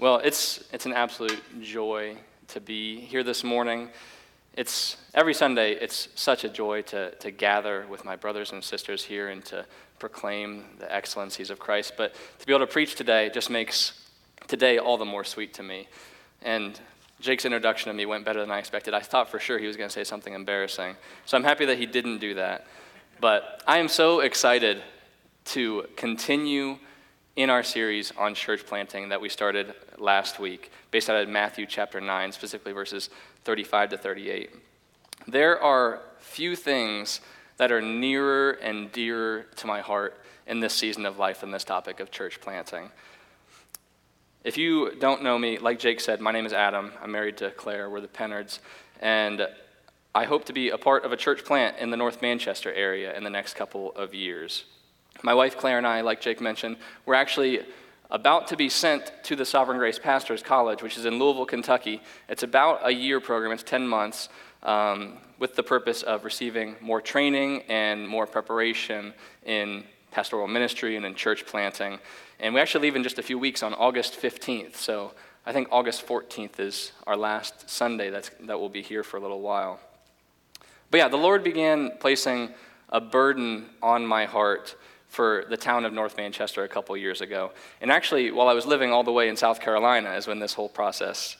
Well, it's an absolute joy to be here this morning. It's every Sunday, it's such a joy to gather with my brothers and sisters here and to proclaim the excellencies of Christ. But to be able to preach today just makes today all the more sweet to me. And Jake's introduction of me went better than I expected. I thought for sure he was going to say something embarrassing. So I'm happy that he didn't do that. But I am so excited to continue in our series on church planting that we started last week, based out of Matthew chapter 9, specifically verses 35 to 38. There are few things that are nearer and dearer to my heart in this season of life than this topic of church planting. If you don't know me, like Jake said, my name is Adam. I'm married to Claire. We're the Pennards. And I hope to be a part of a church plant in the North Manchester area in the next couple of years. My wife, Claire, and I, like Jake mentioned, we're actually about to be sent to the Sovereign Grace Pastors College, which is in Louisville, Kentucky. It's about a year program. It's 10 months with the purpose of receiving more training and more preparation in pastoral ministry and in church planting. And we actually leave in just a few weeks on August 15th. So I think August 14th is our last Sunday that we'll be here for a little while. But yeah, the Lord began placing a burden on my heart for the town of North Manchester a couple years ago. And actually, while I was living all the way in South Carolina is when this whole process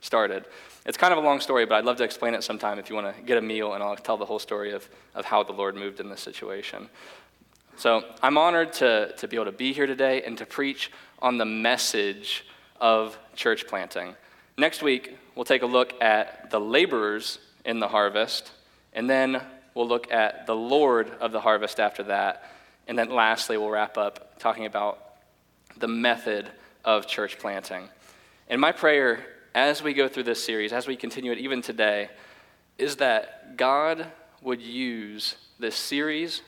started. It's kind of a long story, but I'd love to explain it sometime if you want to get a meal, and I'll tell the whole story of how the Lord moved in this situation. So I'm honored to be able to be here today and to preach on the message of church planting. Next week, we'll take a look at the laborers in the harvest, and then we'll look at the Lord of the harvest after that, and then lastly, we'll wrap up talking about the method of church planting. And my prayer as we go through this series, as we continue it even today, is that God would use this series,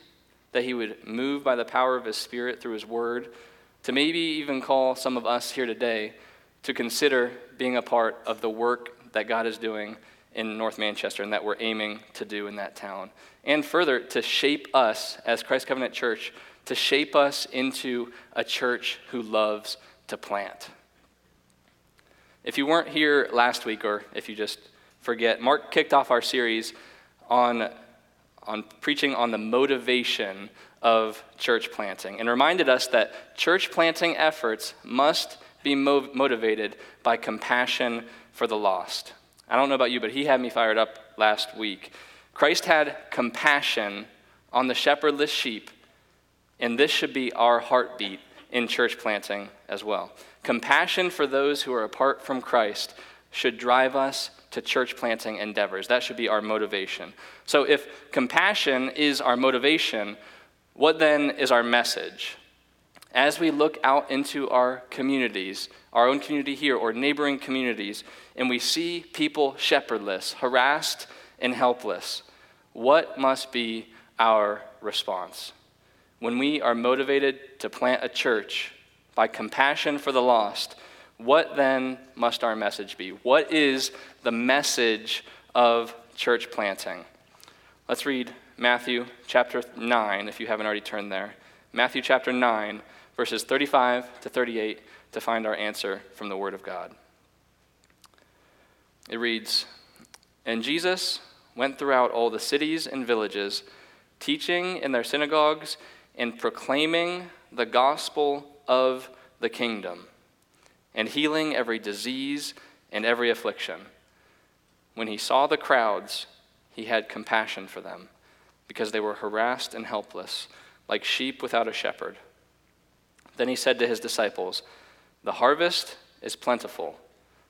that he would move by the power of his Spirit through his word to maybe even call some of us here today to consider being a part of the work that God is doing in North Manchester and that we're aiming to do in that town. And further, to shape us as Christ Covenant Church, to shape us into a church who loves to plant. If you weren't here last week, or if you just forget, Mark kicked off our series on preaching on the motivation of church planting and reminded us that church planting efforts must be motivated by compassion for the lost. I don't know about you, but he had me fired up last week. Christ had compassion on the shepherdless sheep, and this should be our heartbeat in church planting as well. Compassion for those who are apart from Christ should drive us to church planting endeavors. That should be our motivation. So if compassion is our motivation, what then is our message? As we look out into our communities, our own community here or neighboring communities, and we see people shepherdless, harassed, and helpless, what must be our response? When we are motivated to plant a church by compassion for the lost, what then must our message be? What is the message of church planting? Let's read Matthew chapter 9, if you haven't already turned there. Matthew chapter 9, verses 35 to 38, to find our answer from the Word of God. It reads, "And Jesus went throughout all the cities and villages, teaching in their synagogues and proclaiming the gospel of the kingdom, and healing every disease and every affliction. When he saw the crowds, he had compassion for them, because they were harassed and helpless, like sheep without a shepherd. Then he said to his disciples, 'The harvest is plentiful,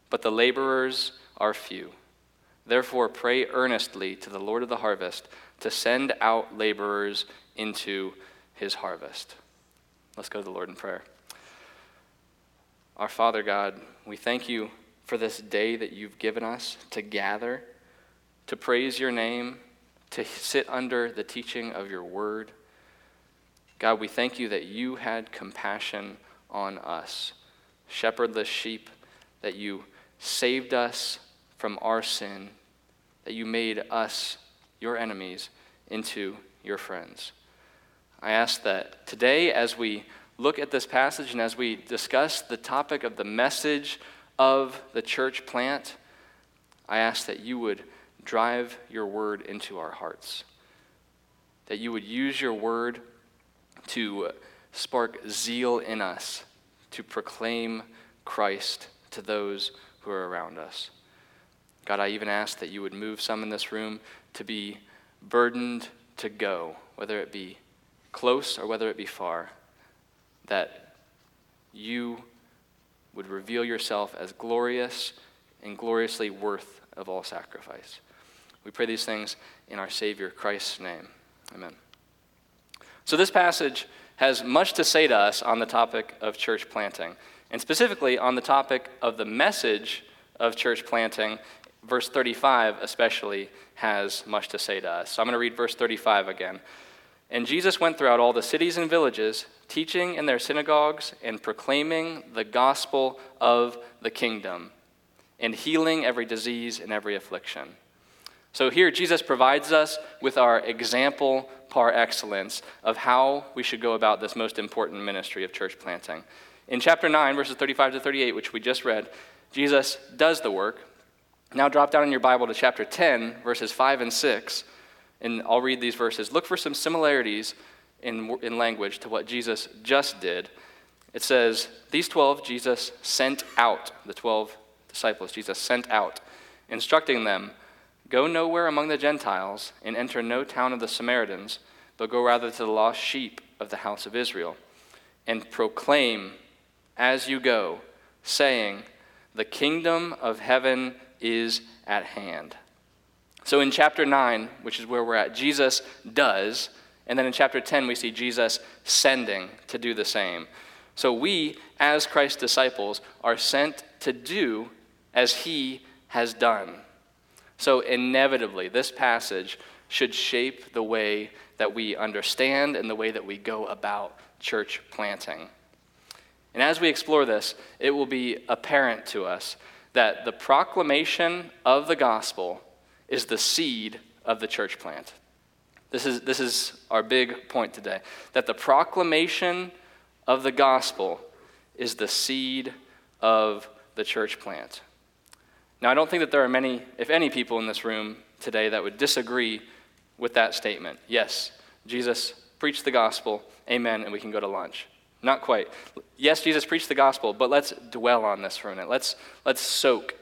but the laborers are few. Therefore pray earnestly to the Lord of the harvest to send out laborers into his harvest.'" Let's go to the Lord in prayer. Our Father God, we thank you for this day that you've given us to gather, to praise your name, to sit under the teaching of your word. God, we thank you that you had compassion on us, shepherdless sheep, that you saved us from our sin, that you made us, your enemies, into your friends. I ask that today, as we look at this passage, and as we discuss the topic of the message of the church plant, I ask that you would drive your word into our hearts, that you would use your word to spark zeal in us to proclaim Christ to those who are around us. God, I even ask that you would move some in this room to be burdened to go, whether it be close or whether it be far, that you would reveal yourself as glorious and gloriously worth of all sacrifice. We pray these things in our Savior Christ's name. Amen. So this passage has much to say to us on the topic of church planting, and specifically on the topic of the message of church planting. Verse 35 especially has much to say to us. So I'm going to read verse 35 again. And Jesus went throughout all the cities and villages, teaching in their synagogues and proclaiming the gospel of the kingdom and healing every disease and every affliction. So here Jesus provides us with our example par excellence of how we should go about this most important ministry of church planting. In chapter 9, verses 35 to 38, which we just read, Jesus does the work. Now drop down in your Bible to chapter 10, verses 5 and 6, and I'll read these verses. Look for some similarities in language to what Jesus just did. It says, these 12 Jesus sent out, the 12 disciples Jesus sent out, instructing them, go nowhere among the Gentiles and enter no town of the Samaritans, but go rather to the lost sheep of the house of Israel, and proclaim as you go, saying, the kingdom of heaven is at hand. So in chapter 9, which is where we're at, Jesus does, and then in chapter 10 we see Jesus sending to do the same. So we, as Christ's disciples, are sent to do as he has done. So inevitably, this passage should shape the way that we understand and the way that we go about church planting. And as we explore this, it will be apparent to us that the proclamation of the gospel is the seed of the church plant. This is our big point today, that the proclamation of the gospel is the seed of the church plant. Now, I don't think that there are many, if any, people in this room today that would disagree with that statement. Yes, Jesus preached the gospel, amen, and we can go to lunch. Not quite. Yes, Jesus preached the gospel, but let's dwell on this for a minute. Let's soak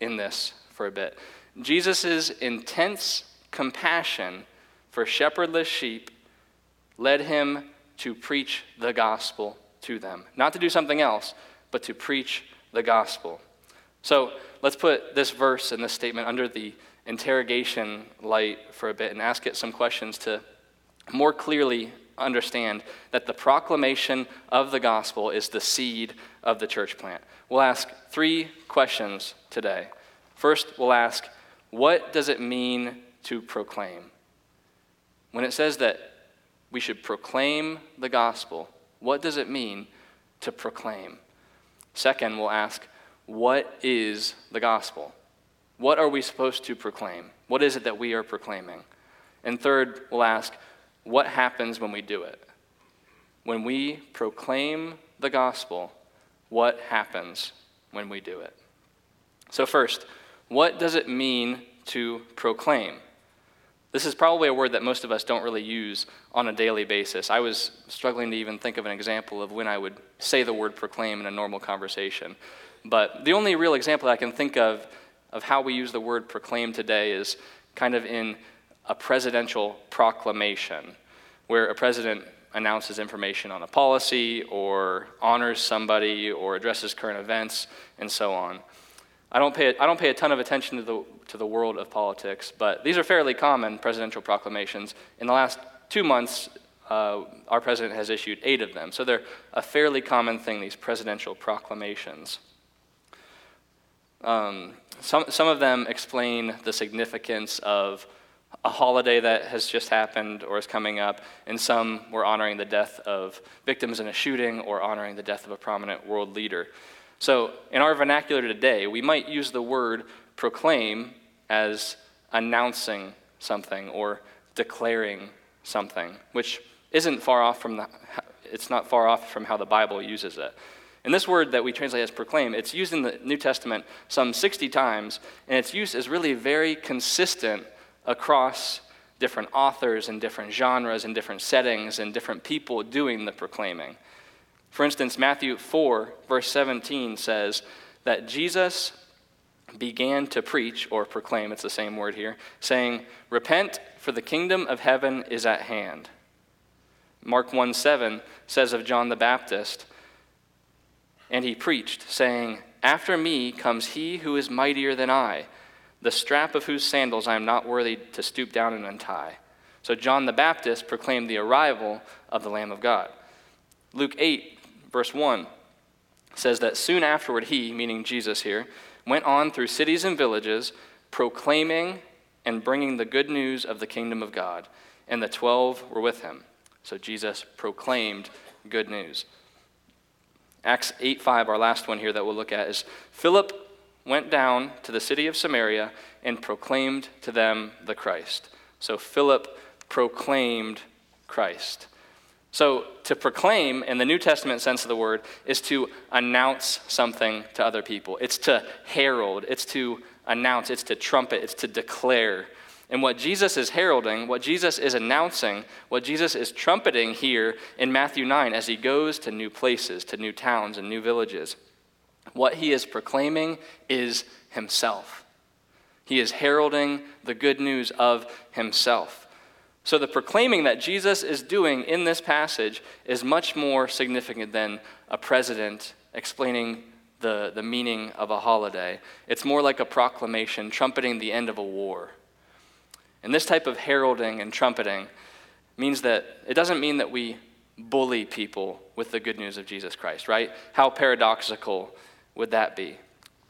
in this for a bit. Jesus' intense compassion for shepherdless sheep led him to preach the gospel to them. Not to do something else, but to preach the gospel. So let's put this verse and this statement under the interrogation light for a bit and ask it some questions to more clearly understand that the proclamation of the gospel is the seed of the church plant. We'll ask three questions today. First, we'll ask, what does it mean to proclaim? When it says that we should proclaim the gospel, what does it mean to proclaim? Second, we'll ask, what is the gospel? What are we supposed to proclaim? What is it that we are proclaiming? And third, we'll ask, what happens when we do it? When we proclaim the gospel, what happens when we do it? So first, what does it mean to proclaim? This is probably a word that most of us don't really use on a daily basis. I was struggling to even think of an example of when I would say the word proclaim in a normal conversation. But the only real example I can think of how we use the word proclaim today is kind of in a presidential proclamation, where a president announces information on a policy or honors somebody or addresses current events and so on. I don't pay a ton of attention to the world of politics, but these are fairly common presidential proclamations. In the last 2 months, our president has issued 8 of them. So they're a fairly common thing, these presidential proclamations. Some of them explain the significance of a holiday that has just happened or is coming up, and some were honoring the death of victims in a shooting or honoring the death of a prominent world leader. So in our vernacular today, we might use the word proclaim as announcing something or declaring something, which isn't far off from the, it's not far off from how the Bible uses it. And this word that we translate as proclaim, it's used in the New Testament some 60 times, and its use is really very consistent across different authors and different genres and different settings and different people doing the proclaiming. For instance, Matthew 4, verse 17 says that Jesus began to preach or proclaim, it's the same word here, saying, "Repent, for the kingdom of heaven is at hand." Mark 1:7 says of John the Baptist, "And he preached, saying, After me comes he who is mightier than I, the strap of whose sandals I am not worthy to stoop down and untie." So John the Baptist proclaimed the arrival of the Lamb of God. Luke 8, verse 1 says that soon afterward he, meaning Jesus here, went on through cities and villages, proclaiming and bringing the good news of the kingdom of God, and the 12 were with him. So Jesus proclaimed good news. Acts 8:5, our last one here that we'll look at, is Philip went down to the city of Samaria and proclaimed to them the Christ. So Philip proclaimed Christ. So to proclaim, in the New Testament sense of the word, is to announce something to other people. It's to herald, it's to announce, it's to trumpet, it's to declare. And what Jesus is heralding, what Jesus is announcing, what Jesus is trumpeting here in Matthew 9 as he goes to new places, to new towns and new villages, what he is proclaiming is himself. He is heralding the good news of himself. So the proclaiming that Jesus is doing in this passage is much more significant than a president explaining the meaning of a holiday. It's more like a proclamation trumpeting the end of a war. And this type of heralding and trumpeting means that it doesn't mean that we bully people with the good news of Jesus Christ, right? How paradoxical would that be?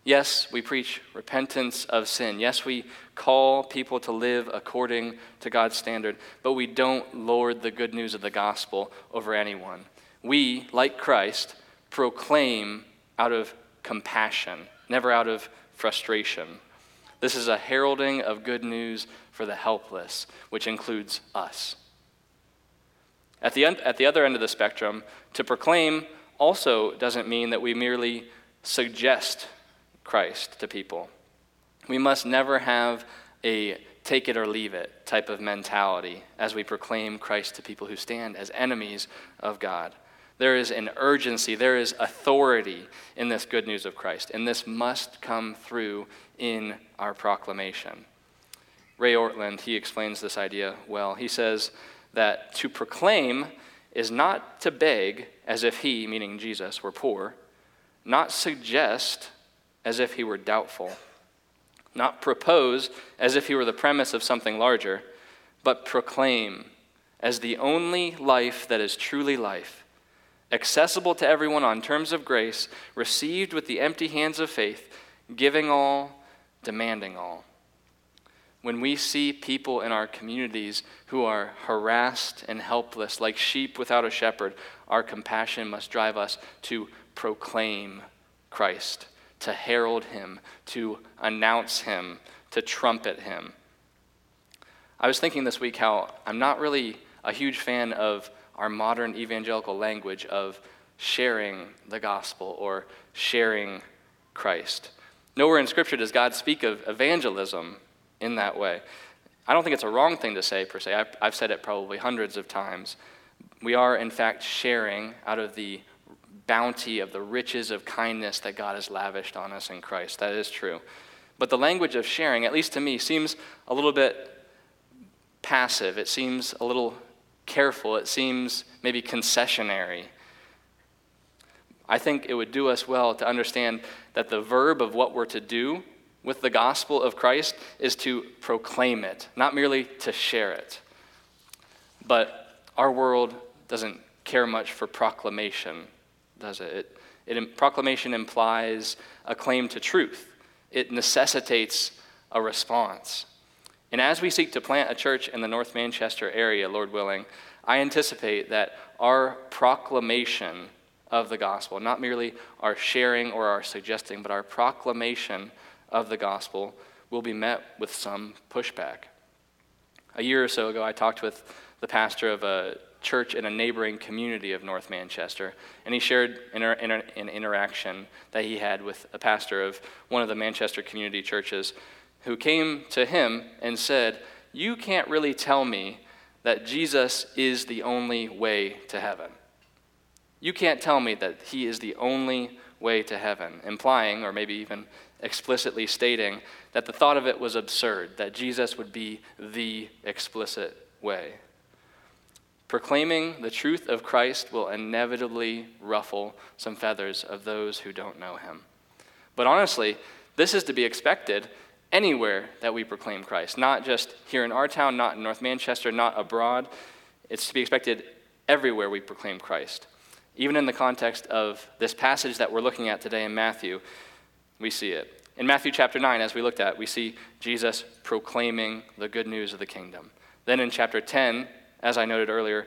Yes, we preach repentance of sin. Yes, we call people to live according to God's standard, but we don't lord the good news of the gospel over anyone. We, like Christ, proclaim out of compassion, never out of frustration. This is a heralding of good news for the helpless, which includes us. At the other end of the spectrum, to proclaim also doesn't mean that we merely suggest Christ to people. We must never have a take it or leave it type of mentality as we proclaim Christ to people who stand as enemies of God. There is an urgency, there is authority in this good news of Christ, and this must come through in our proclamation. Ray Ortlund, he explains this idea well. He says that to proclaim is not to beg as if he, meaning Jesus, were poor, not suggest as if he were doubtful, not propose as if he were the premise of something larger, but proclaim as the only life that is truly life, accessible to everyone on terms of grace, received with the empty hands of faith, giving all, demanding all. When we see people in our communities who are harassed and helpless, like sheep without a shepherd, our compassion must drive us to proclaim Christ, to herald him, to announce him, to trumpet him. I was thinking this week how I'm not really a huge fan of our modern evangelical language of sharing the gospel or sharing Christ. Nowhere in Scripture does God speak of evangelism in that way. I don't think it's a wrong thing to say, per se. I've said it probably hundreds of times. We are, in fact, sharing out of the bounty of the riches of kindness that God has lavished on us in Christ. That is true. But the language of sharing, at least to me, seems a little bit passive. It seems a little careful. It seems maybe concessionary. I think it would do us well to understand that the verb of what we're to do with the gospel of Christ is to proclaim it, not merely to share it. But our world doesn't care much for proclamation, does it? Proclamation implies a claim to truth. It necessitates a response. And as we seek to plant a church in the North Manchester area, Lord willing, I anticipate that our proclamation of the gospel, not merely our sharing or our suggesting, but our proclamation of the gospel will be met with some pushback. A year or so ago, I talked with the pastor of a church in a neighboring community of North Manchester, and he shared an interaction that he had with a pastor of one of the Manchester community churches who came to him and said, "You can't really tell me that Jesus is the only way to heaven. You can't tell me that he is the only way to heaven," implying or maybe even explicitly stating that the thought of it was absurd, that Jesus would be the explicit way. Proclaiming the truth of Christ will inevitably ruffle some feathers of those who don't know him. But honestly, this is to be expected anywhere that we proclaim Christ, not just here in our town, not in North Manchester, not abroad. It's to be expected everywhere we proclaim Christ. Even in the context of this passage that we're looking at today in Matthew, we see it. In Matthew chapter 9, as we looked at, we see Jesus proclaiming the good news of the kingdom. Then in chapter 10, as I noted earlier,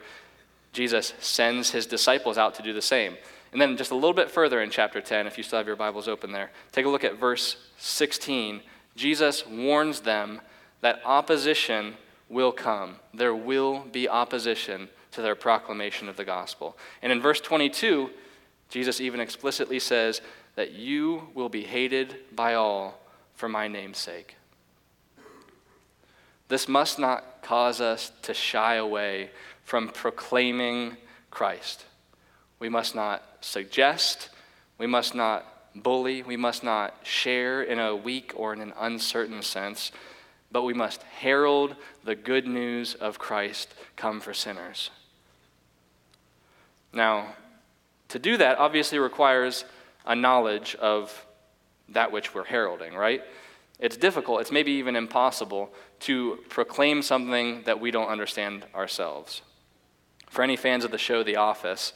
Jesus sends his disciples out to do the same. And then just a little bit further in chapter 10, if you still have your Bibles open there, take a look at verse 16. Jesus warns them that opposition will come. There will be opposition to their proclamation of the gospel. And in verse 22, Jesus even explicitly says that you will be hated by all for my name's sake. This must not cause us to shy away from proclaiming Christ. We must not suggest, we must not bully, we must not share in a weak or in an uncertain sense, but we must herald the good news of Christ come for sinners. Now, to do that obviously requires a knowledge of that which we're heralding, right? It's difficult, it's maybe even impossible to proclaim something that we don't understand ourselves. For any fans of the show The Office,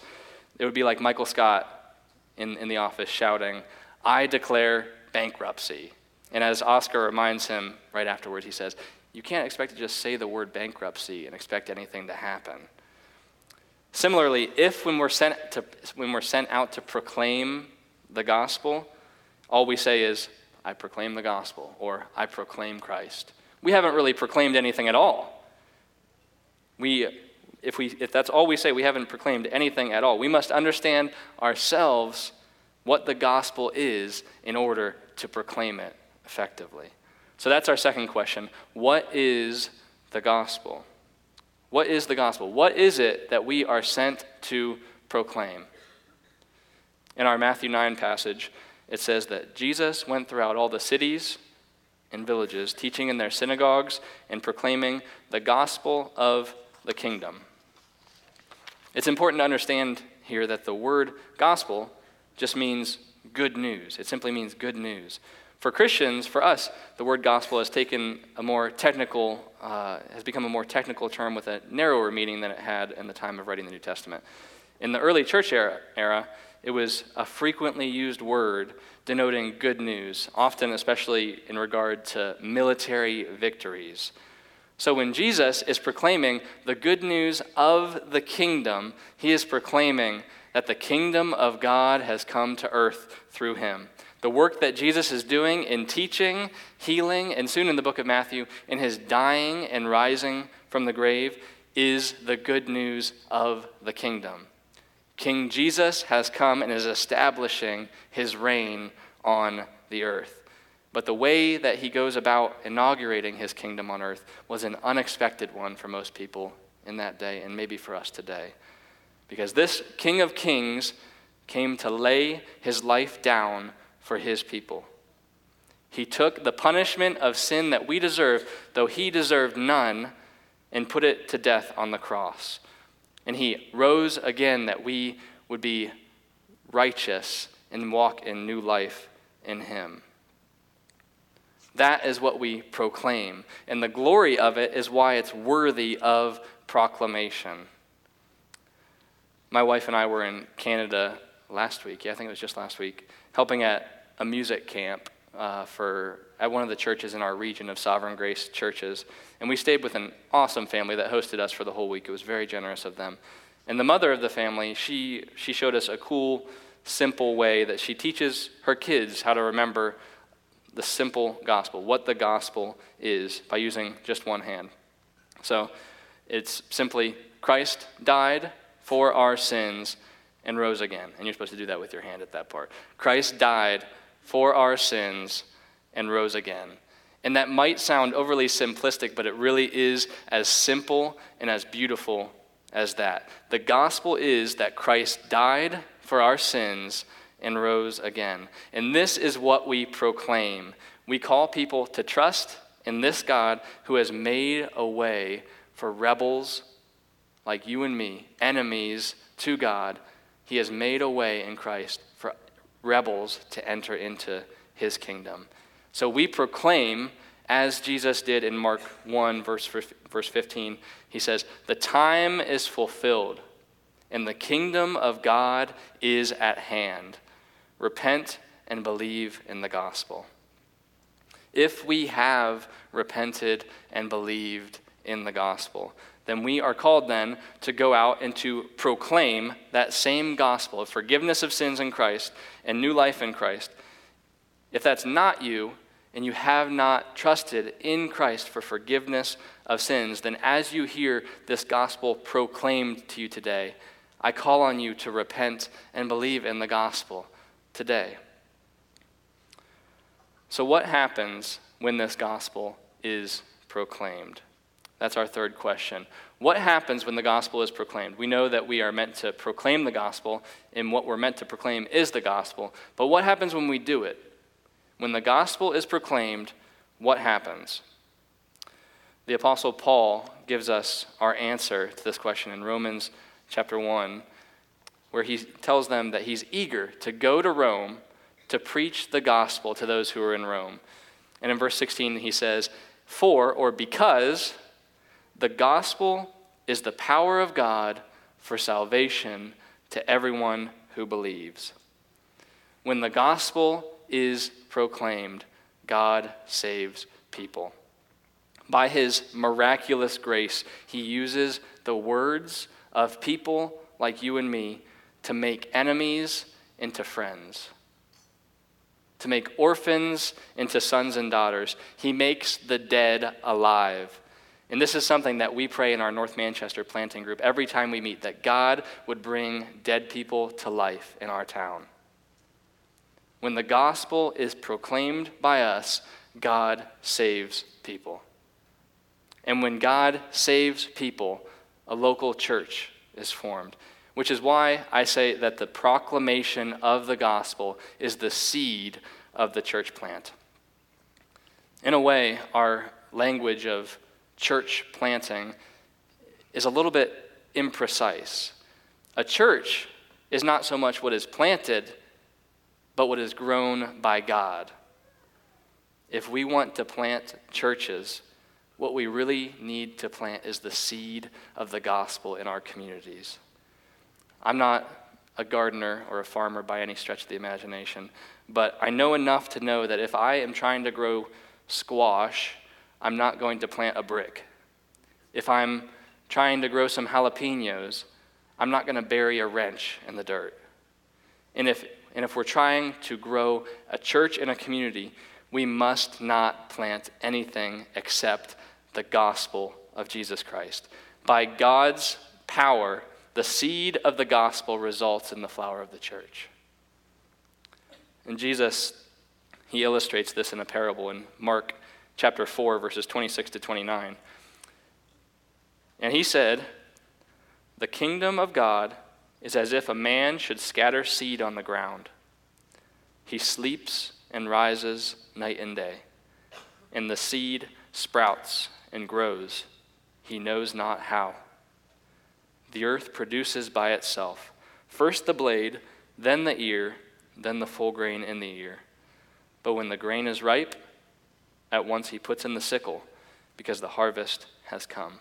it would be like Michael Scott in The Office shouting, "I declare bankruptcy." And as Oscar reminds him right afterwards, he says, "You can't expect to just say the word bankruptcy and expect anything to happen." Similarly, if when we're sent out to proclaim the gospel, all we say is, "I proclaim the gospel," or "I proclaim Christ." We haven't really proclaimed anything at all. If that's all we say, we haven't proclaimed anything at all. We must understand ourselves what the gospel is in order to proclaim it effectively. So that's our second question. What is the gospel? What is the gospel? What is it that we are sent to proclaim? In our Matthew 9 passage, it says that Jesus went throughout all the cities and villages, teaching in their synagogues and proclaiming the gospel of the kingdom. It's important to understand here that the word gospel just means good news. It simply means good news. For Christians, for us, the word gospel has taken a more technical, has become a more technical term with a narrower meaning than it had in the time of writing the New Testament. In the early church era, it was a frequently used word denoting good news, often especially in regard to military victories. So when Jesus is proclaiming the good news of the kingdom, he is proclaiming that the kingdom of God has come to earth through him. The work that Jesus is doing in teaching, healing, and soon in the book of Matthew, in his dying and rising from the grave, is the good news of the kingdom. King Jesus has come and is establishing his reign on the earth. But the way that he goes about inaugurating his kingdom on earth was an unexpected one for most people in that day, and maybe for us today. Because this King of Kings came to lay his life down for his people. He took the punishment of sin that we deserve, though he deserved none, and put it to death on the cross. And he rose again that we would be righteous and walk in new life in him. That is what we proclaim. And the glory of it is why it's worthy of proclamation. My wife and I were in Canada last week. Yeah, I think it was just last week, helping at a music camp at one of the churches in our region of Sovereign Grace churches. And we stayed with an awesome family that hosted us for the whole week. It was very generous of them. And the mother of the family, she showed us a cool, simple way that she teaches her kids how to remember the simple gospel, what the gospel is, by using just one hand. So It's simply, Christ died for our sins and rose again. And you're supposed to do that with your hand at that part. Christ died for our sins and rose again. And that might sound overly simplistic, but it really is as simple and as beautiful as that. The gospel is that Christ died for our sins and rose again. And this is what we proclaim. We call people to trust in this God who has made a way for rebels like you and me, enemies to God. He has made a way in Christ for rebels to enter into his kingdom. So we proclaim, as Jesus did in Mark 1, verse 15, he says, "The time is fulfilled, and the kingdom of God is at hand. Repent and believe in the gospel." If we have repented and believed in the gospel, then we are called then to go out and to proclaim that same gospel of forgiveness of sins in Christ and new life in Christ. If that's not you, and you have not trusted in Christ for forgiveness of sins, then as you hear this gospel proclaimed to you today, I call on you to repent and believe in the gospel today. So what happens when this gospel is proclaimed? That's our third question. What happens when the gospel is proclaimed? We know that we are meant to proclaim the gospel, and what we're meant to proclaim is the gospel. But what happens when we do it? When the gospel is proclaimed, what happens? The Apostle Paul gives us our answer to this question in Romans chapter 1, where he tells them that he's eager to go to Rome to preach the gospel to those who are in Rome. And in verse 16, he says, because the gospel is the power of God for salvation to everyone who believes. When the gospel is proclaimed, God saves people. By his miraculous grace, he uses the words of people like you and me to make enemies into friends, to make orphans into sons and daughters. He makes the dead alive. And this is something that we pray in our North Manchester planting group every time we meet, that God would bring dead people to life in our town. When the gospel is proclaimed by us, God saves people. And when God saves people, a local church is formed, which is why I say that the proclamation of the gospel is the seed of the church plant. In a way, our language of church planting is a little bit imprecise. A church is not so much what is planted, but what is grown by God. If we want to plant churches, what we really need to plant is the seed of the gospel in our communities. I'm not a gardener or a farmer by any stretch of the imagination, but I know enough to know that if I am trying to grow squash, I'm not going to plant a brick. If I'm trying to grow some jalapenos, I'm not going to bury a wrench in the dirt. And if we're trying to grow a church and a community, we must not plant anything except the gospel of Jesus Christ. By God's power, the seed of the gospel results in the flower of the church. And Jesus, he illustrates this in a parable in Mark chapter 4, verses 26 to 29. And he said, "The kingdom of God is as if a man should scatter seed on the ground. He sleeps and rises night and day, and the seed sprouts and grows. He knows not how. The earth produces by itself, first the blade, then the ear, then the full grain in the ear. But when the grain is ripe, at once he puts in the sickle, because the harvest has come."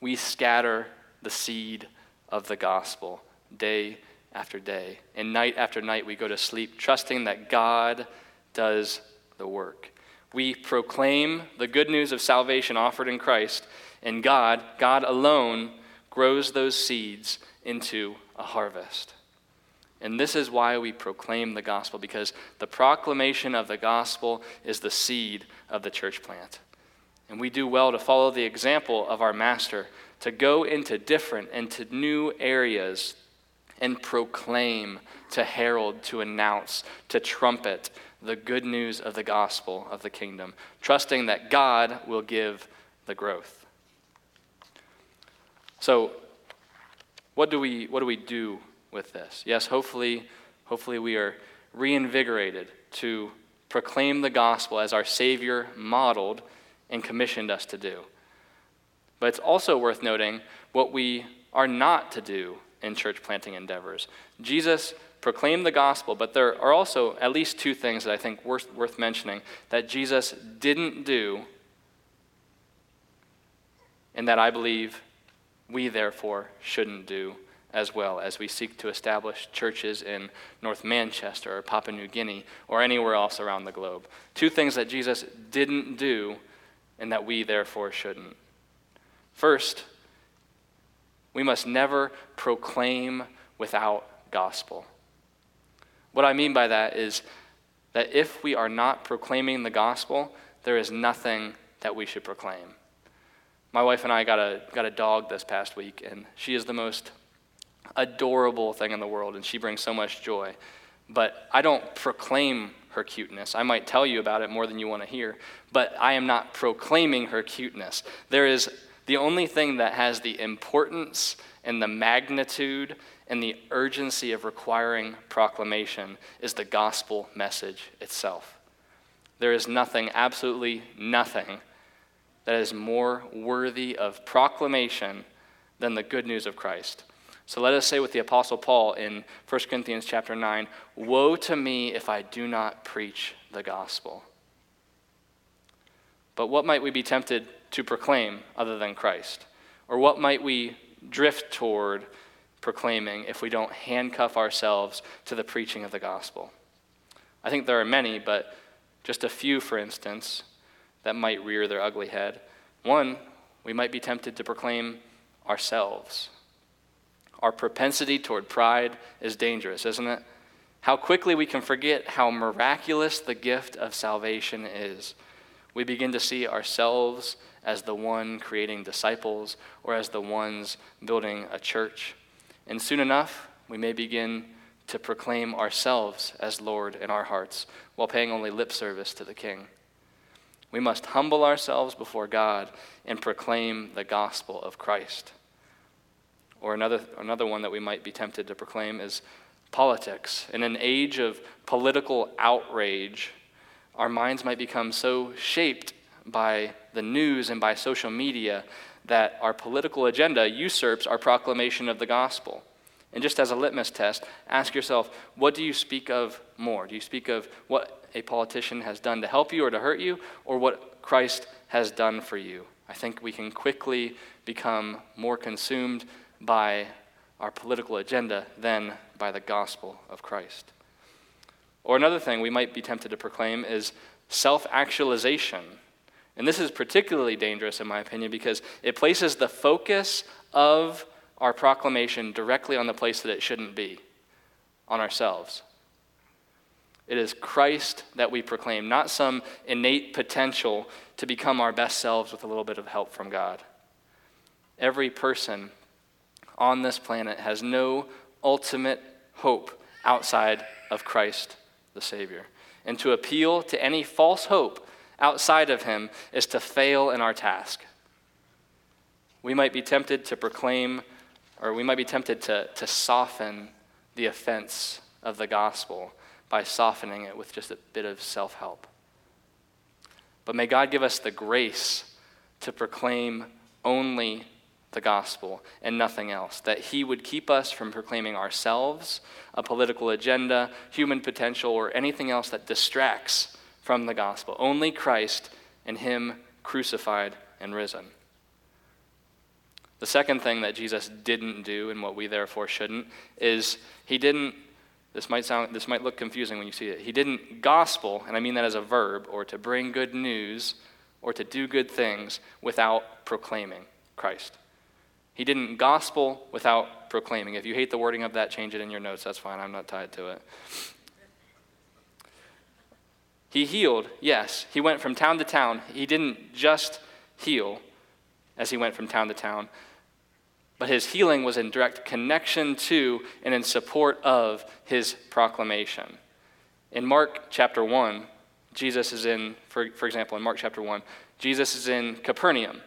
We scatter the seed of the gospel day after day. And night after night we go to sleep trusting that God does the work. We proclaim the good news of salvation offered in Christ, and God alone grows those seeds into a harvest. And this is why we proclaim the gospel, because the proclamation of the gospel is the seed of the church plant. And we do well to follow the example of our master, to go into different and to new areas and proclaim, to herald, to announce, to trumpet the good news of the gospel of the kingdom, trusting that God will give the growth. So what do we do with this? Yes, hopefully we are reinvigorated to proclaim the gospel as our Savior modeled and commissioned us to do. But it's also worth noting what we are not to do in church planting endeavors. Jesus proclaimed the gospel, but there are also at least two things that I think worth mentioning that Jesus didn't do, and that I believe we therefore shouldn't do as well as we seek to establish churches in North Manchester or Papua New Guinea or anywhere else around the globe. Two things that Jesus didn't do and that we therefore shouldn't. First, we must never proclaim without gospel. What I mean by that is that if we are not proclaiming the gospel, there is nothing that we should proclaim. My wife and I got a dog this past week, and she is the most adorable thing in the world, and she brings so much joy. But I don't proclaim her cuteness. I might tell you about it more than you want to hear, but I am not proclaiming her cuteness. There is the only thing that has the importance and the magnitude and the urgency of requiring proclamation is the gospel message itself. There is nothing, absolutely nothing, that is more worthy of proclamation than the good news of Christ. So let us say with the Apostle Paul in 1 Corinthians chapter 9, "Woe to me if I do not preach the gospel." But what might we be tempted to proclaim other than Christ? Or what might we drift toward proclaiming if we don't handcuff ourselves to the preaching of the gospel? I think there are many, but just a few, for instance, that might rear their ugly head. One, we might be tempted to proclaim ourselves. Our propensity toward pride is dangerous, isn't it? How quickly we can forget how miraculous the gift of salvation is. We begin to see ourselves as the one creating disciples or as the ones building a church. And soon enough, we may begin to proclaim ourselves as Lord in our hearts while paying only lip service to the King. We must humble ourselves before God and proclaim the gospel of Christ. Or another one that we might be tempted to proclaim is politics. In an age of political outrage, our minds might become so shaped by the news and by social media that our political agenda usurps our proclamation of the gospel. And just as a litmus test, ask yourself, what do you speak of more? Do you speak of what a politician has done to help you or to hurt you, or what Christ has done for you? I think we can quickly become more consumed by our political agenda than by the gospel of Christ. Or another thing we might be tempted to proclaim is self-actualization. And this is particularly dangerous, in my opinion, because it places the focus of our proclamation directly on the place that it shouldn't be, on ourselves. It is Christ that we proclaim, not some innate potential to become our best selves with a little bit of help from God. Every person on this planet has no ultimate hope outside of Christ the Savior. And to appeal to any false hope outside of him is to fail in our task. We might be tempted to proclaim, or we might be tempted to soften the offense of the gospel by softening it with just a bit of self-help. But may God give us the grace to proclaim only the gospel and nothing else, that he would keep us from proclaiming ourselves, a political agenda, human potential, or anything else that distracts from the gospel. Only Christ and him crucified and risen. The second thing that Jesus didn't do, and what we therefore shouldn't, is this might look confusing when you see it. He didn't gospel, and I mean that as a verb, or to bring good news, or to do good things without proclaiming Christ. He didn't gospel without proclaiming. If you hate the wording of that, change it in your notes. That's fine. I'm not tied to it. He healed, yes. He went from town to town. He didn't just heal as he went from town to town. But his healing was in direct connection to and in support of his proclamation. In Mark chapter 1, Jesus is in, for example, in Mark chapter 1, Jesus is in Capernaum,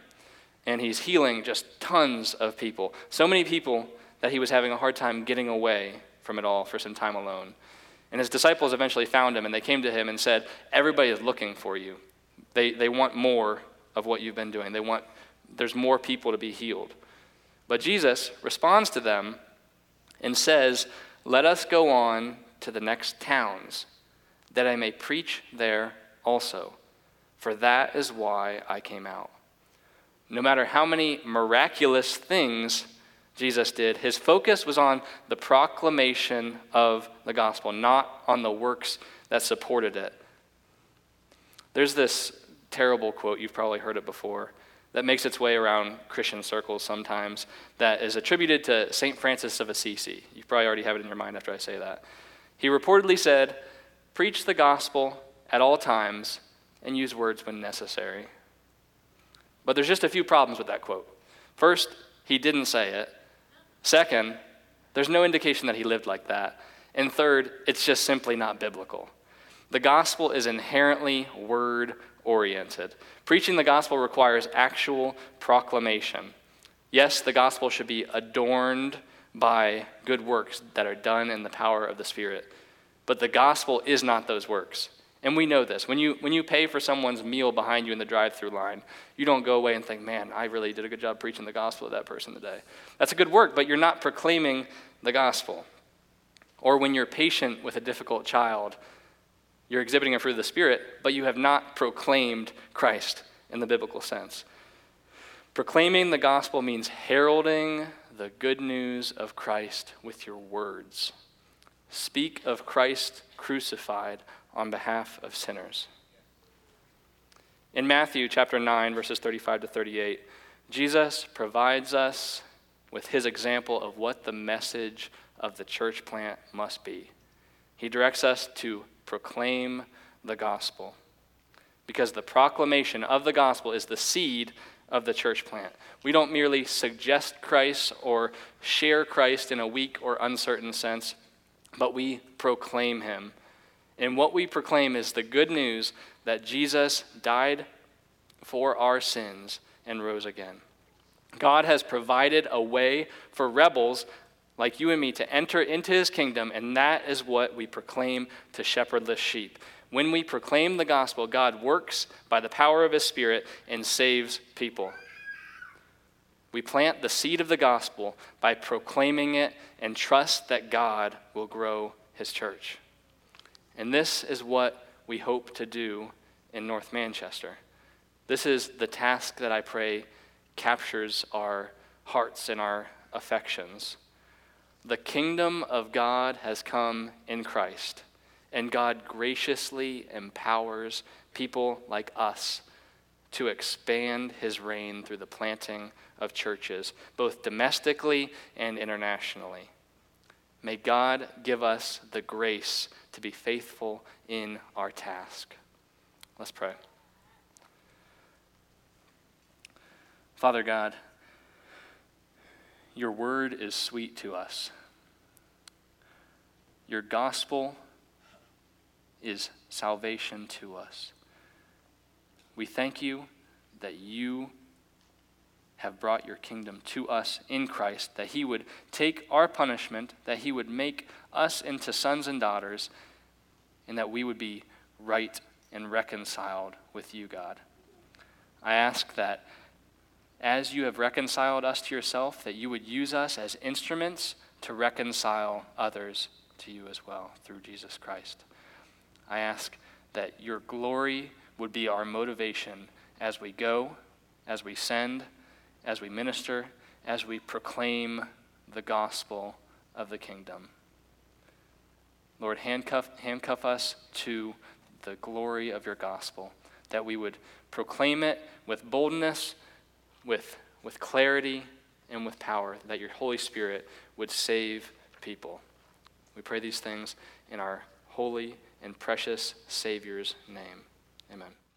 and he's healing just tons of people. So many people that he was having a hard time getting away from it all for some time alone. And his disciples eventually found him, and they came to him and said, everybody is looking for you. They want more of what you've been doing. There's more people to be healed. But Jesus responds to them and says, let us go on to the next towns, that I may preach there also, for that is why I came out. No matter how many miraculous things Jesus did, his focus was on the proclamation of the gospel, not on the works that supported it. There's this terrible quote, you've probably heard it before, that makes its way around Christian circles sometimes, that is attributed to St. Francis of Assisi. You probably already have it in your mind after I say that. He reportedly said, preach the gospel at all times and use words when necessary. But there's just a few problems with that quote. First, he didn't say it. Second, there's no indication that he lived like that. And third, it's just simply not biblical. The gospel is inherently word-oriented. Preaching the gospel requires actual proclamation. Yes, the gospel should be adorned by good works that are done in the power of the Spirit, but the gospel is not those works. And we know this. When you pay for someone's meal behind you in the drive-through line, you don't go away and think, man, I really did a good job preaching the gospel to that person today. That's a good work, but you're not proclaiming the gospel. Or when you're patient with a difficult child, you're exhibiting a fruit of the Spirit, but you have not proclaimed Christ in the biblical sense. Proclaiming the gospel means heralding the good news of Christ with your words. Speak of Christ crucified on behalf of sinners. In Matthew chapter 9, verses 35 to 38, Jesus provides us with his example of what the message of the church plant must be. He directs us to proclaim the gospel, because the proclamation of the gospel is the seed of the church plant. We don't merely suggest Christ or share Christ in a weak or uncertain sense, but we proclaim him. And what we proclaim is the good news that Jesus died for our sins and rose again. God has provided a way for rebels like you and me to enter into his kingdom, and that is what we proclaim to shepherdless sheep. When we proclaim the gospel, God works by the power of his Spirit and saves people. We plant the seed of the gospel by proclaiming it and trust that God will grow his church. And this is what we hope to do in North Manchester. This is the task that I pray captures our hearts and our affections. The kingdom of God has come in Christ, and God graciously empowers people like us to expand his reign through the planting of churches, both domestically and internationally. May God give us the grace to be faithful in our task. Let's pray. Father God, your word is sweet to us. Your gospel is salvation to us. We thank you that you have brought your kingdom to us in Christ, that he would take our punishment, that he would make us into sons and daughters, and that we would be right and reconciled with you, God. I ask that as you have reconciled us to yourself, that you would use us as instruments to reconcile others to you as well, through Jesus Christ. I ask that your glory would be our motivation as we go, as we send, as we minister, as we proclaim the gospel of the kingdom. Lord, handcuff us to the glory of your gospel, that we would proclaim it with boldness, with clarity, and with power, that your Holy Spirit would save people. We pray these things in our holy and precious Savior's name. Amen.